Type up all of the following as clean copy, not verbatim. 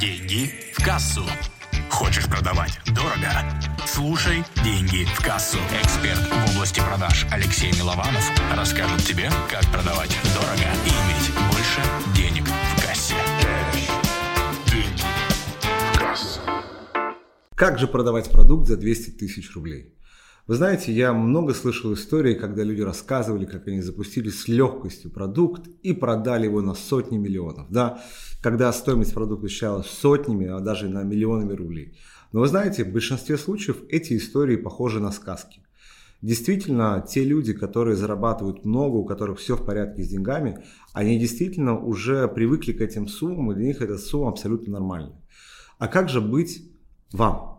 Деньги в кассу. Хочешь продавать дорого? Слушай «Деньги в кассу». Эксперт в области продаж Алексей Милованов расскажет тебе, как продавать дорого и иметь больше денег в кассе. Деньги в кассу. Как же продавать продукт за 200 тысяч рублей? Вы знаете, я много слышал истории, когда люди рассказывали, как они запустили с легкостью продукт и продали его на сотни миллионов, да? Когда стоимость продукта исчислялась сотнями, а даже на миллионами рублей. Но вы знаете, в большинстве случаев эти истории похожи на сказки. Действительно, те люди, которые зарабатывают много, у которых все в порядке с деньгами, они действительно уже привыкли к этим суммам, и для них эта сумма абсолютно нормальная. А как же быть вам?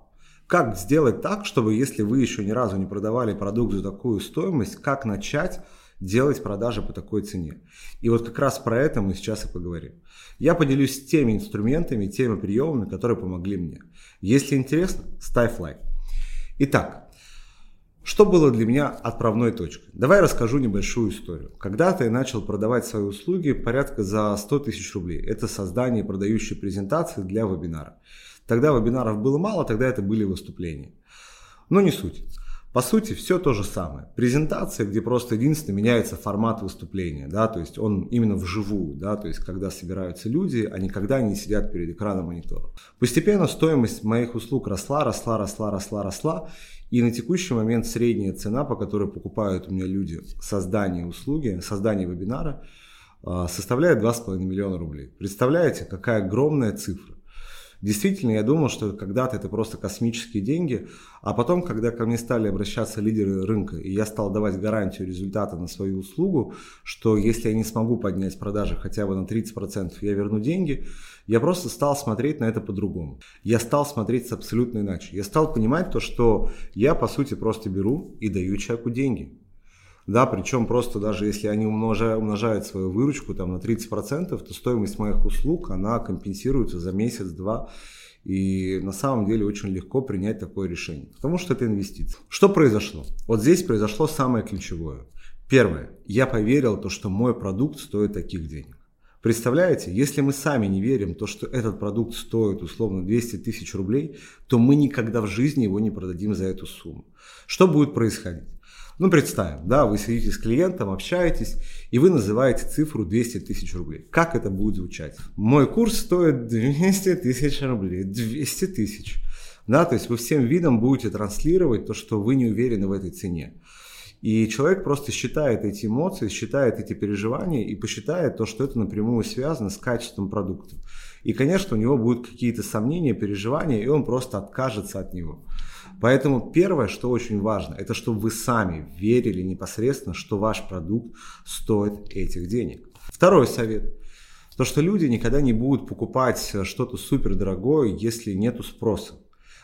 Как сделать так, чтобы, если вы еще ни разу не продавали продукт за такую стоимость, как начать делать продажи по такой цене? И вот как раз про это мы сейчас и поговорим. Я поделюсь теми инструментами, теми приемами, которые помогли мне. Если интересно, ставь лайк. Итак, что было для меня отправной точкой? Давай расскажу небольшую историю. Когда-то я начал продавать свои услуги порядка за 100 тысяч рублей. Это создание продающей презентации для вебинара. Тогда вебинаров было мало, тогда это были выступления. Но не суть. По сути, все то же самое. Презентация, где просто единственное меняется формат выступления, да, то есть он именно вживую, да, то есть когда собираются люди, а никогда не сидят перед экраном монитора. Постепенно стоимость моих услуг росла, и на текущий момент средняя цена, по которой покупают у меня люди создание услуги, создание вебинара, составляет 2,5 миллиона рублей. Представляете, какая огромная цифра? Действительно, я думал, что когда-то это просто космические деньги, а потом, когда ко мне стали обращаться лидеры рынка, и я стал давать гарантию результата на свою услугу, что если я не смогу поднять продажи хотя бы на 30%, я верну деньги, я просто стал смотреть на это по-другому. Я стал смотреть абсолютно иначе. Я стал понимать то, что я, по сути, просто беру и даю человеку деньги. Да, причем просто даже если они умножают свою выручку там, на 30%, то стоимость моих услуг, она компенсируется за месяц-два. И на самом деле очень легко принять такое решение, потому что это инвестиция. Что произошло? Вот здесь произошло самое ключевое. Первое. Я поверил, то, что мой продукт стоит таких денег. Представляете, если мы сами не верим, то, что этот продукт стоит условно 200 тысяч рублей, то мы никогда в жизни его не продадим за эту сумму. Что будет происходить? Ну, представим, да, вы сидите с клиентом, общаетесь, и вы называете цифру 200 тысяч рублей. Как это будет звучать? Мой курс стоит 200 тысяч рублей. 200 тысяч. Да, то есть вы всем видом будете транслировать то, что вы не уверены в этой цене. И человек просто считает эти эмоции, считает эти переживания и посчитает то, что это напрямую связано с качеством продукта. И, конечно, у него будут какие-то сомнения, переживания, и он просто откажется от него. Поэтому первое, что очень важно, это чтобы вы сами верили непосредственно, что ваш продукт стоит этих денег. Второй совет. То, что люди никогда не будут покупать что-то супердорогое, если нету спроса.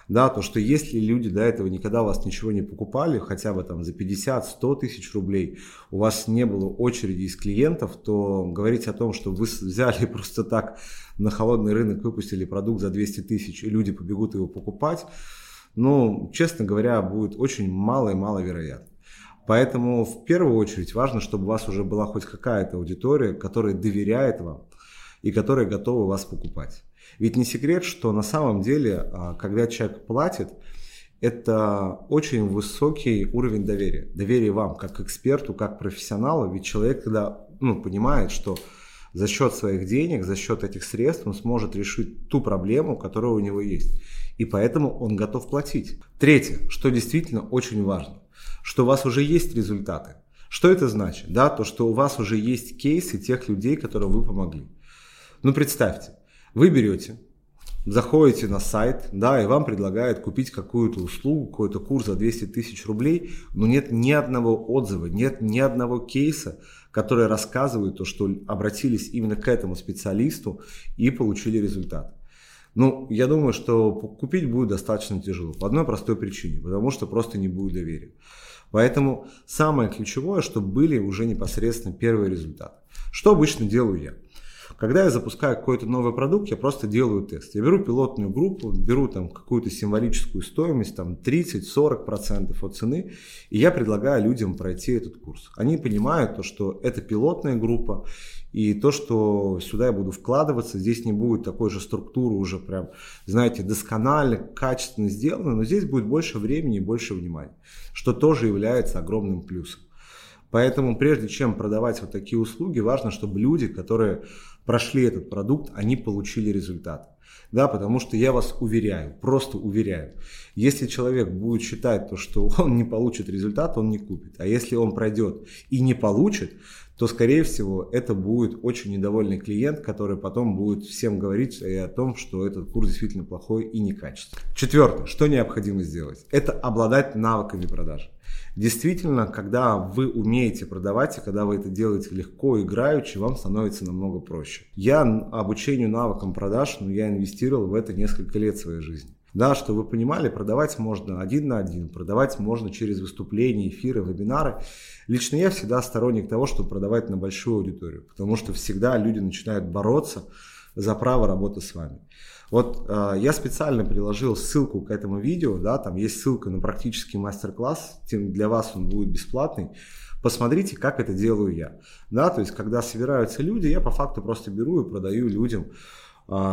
Да, то, что если люди до этого никогда у вас ничего не покупали, хотя бы там за 50-100 тысяч рублей, у вас не было очереди из клиентов, то говорить о том, что вы взяли просто так на холодный рынок, выпустили продукт за 200 тысяч и люди побегут его покупать, ну, честно говоря, будет очень мало вероятно. Поэтому в первую очередь важно, чтобы у вас уже была хоть какая-то аудитория, которая доверяет вам и которая готова вас покупать. Ведь не секрет, что на самом деле, когда человек платит, это очень высокий уровень доверия. Доверие вам, как эксперту, как профессионалу. Ведь человек, когда понимает, что за счет своих денег, за счет этих средств он сможет решить ту проблему, которая у него есть. И поэтому он готов платить. Третье, что действительно очень важно, что у вас уже есть результаты. Что это значит? Да, то, что у вас уже есть кейсы тех людей, которым вы помогли. Ну, представьте, вы берете, заходите на сайт, да, и вам предлагают купить какую-то услугу, какой-то курс за 200 тысяч рублей, но нет ни одного отзыва, нет ни одного кейса, который рассказывает то, что обратились именно к этому специалисту и получили результат. Ну, я думаю, что купить будет достаточно тяжело. По одной простой причине, потому что просто не будет доверия. Поэтому самое ключевое, чтобы были уже непосредственно первые результаты. Что обычно делаю я? Когда я запускаю какой-то новый продукт, я просто делаю тест. Я беру пилотную группу, беру там какую-то символическую стоимость, там 30-40% от цены, и я предлагаю людям пройти этот курс. Они понимают то, что это пилотная группа, и то, что сюда я буду вкладываться, здесь не будет такой же структуры уже прям, знаете, досконально, качественно сделано, но здесь будет больше времени и больше внимания, что тоже является огромным плюсом. Поэтому прежде чем продавать вот такие услуги, важно, чтобы люди, которые прошли этот продукт, они получили результат. Да, потому что я вас уверяю, просто уверяю. Если человек будет считать то, что он не получит результат, он не купит. А если он пройдет и не получит, то, скорее всего, это будет очень недовольный клиент, который потом будет всем говорить о том, что этот курс действительно плохой и некачественный. Четвертое, что необходимо сделать, это обладать навыками продаж. Действительно, когда вы умеете продавать, и когда вы это делаете легко, играючи, вам становится намного проще. Я обучению навыкам продаж, я инвестировал в это несколько лет своей жизни. Да, что вы понимали, продавать можно один на один, продавать можно через выступления, эфиры, вебинары. Лично я всегда сторонник того, чтобы продавать на большую аудиторию, потому что всегда люди начинают бороться за право работы с вами. Вот я специально приложил ссылку к этому видео, да, там есть ссылка на практический мастер-класс, для вас он будет бесплатный. Посмотрите, как это делаю я. Да, то есть, когда собираются люди, я по факту просто беру и продаю людям.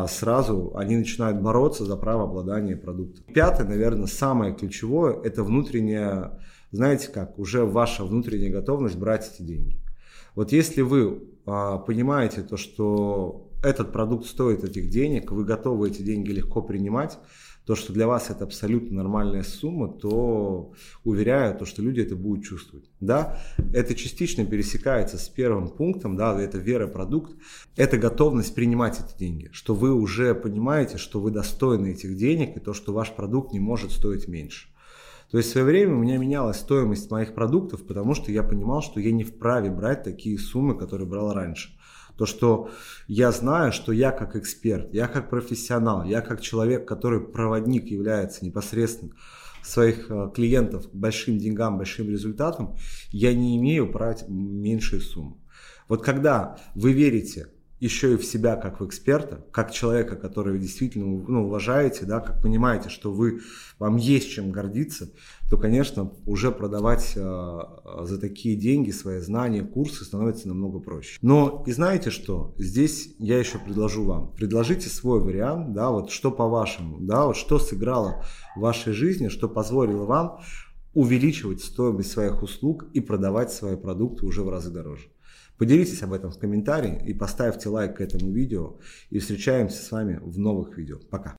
Сразу они начинают бороться за право обладания продуктом. Пятое, наверное, самое ключевое, это внутренняя, знаете как, уже ваша внутренняя готовность брать эти деньги. Вот если вы понимаете то, что этот продукт стоит этих денег, вы готовы эти деньги легко принимать, то, что для вас это абсолютно нормальная сумма, то уверяю, то, что люди это будут чувствовать. Да? Это частично пересекается с первым пунктом, да? Это вера в продукт, это готовность принимать эти деньги, что вы уже понимаете, что вы достойны этих денег и то, что ваш продукт не может стоить меньше. То есть в свое время у меня менялась стоимость моих продуктов, потому что я понимал, что я не вправе брать такие суммы, которые брал раньше. То, что я знаю, что я как эксперт, я как профессионал, я как человек, который проводник является непосредственно своих клиентов к большим деньгам, большим результатам, я не имею права меньшую сумму. Вот когда вы верите еще и в себя как в эксперта, как человека, которого вы действительно уважаете, да, как понимаете, что вам есть чем гордиться, то, конечно, уже продавать за такие деньги свои знания, курсы становится намного проще. Но и знаете что? Здесь я еще предложу вам. Предложите свой вариант, да, вот что по-вашему, да, вот что сыграло в вашей жизни, что позволило вам увеличивать стоимость своих услуг и продавать свои продукты уже в разы дороже. Поделитесь об этом в комментарии и поставьте лайк к этому видео. И встречаемся с вами в новых видео. Пока!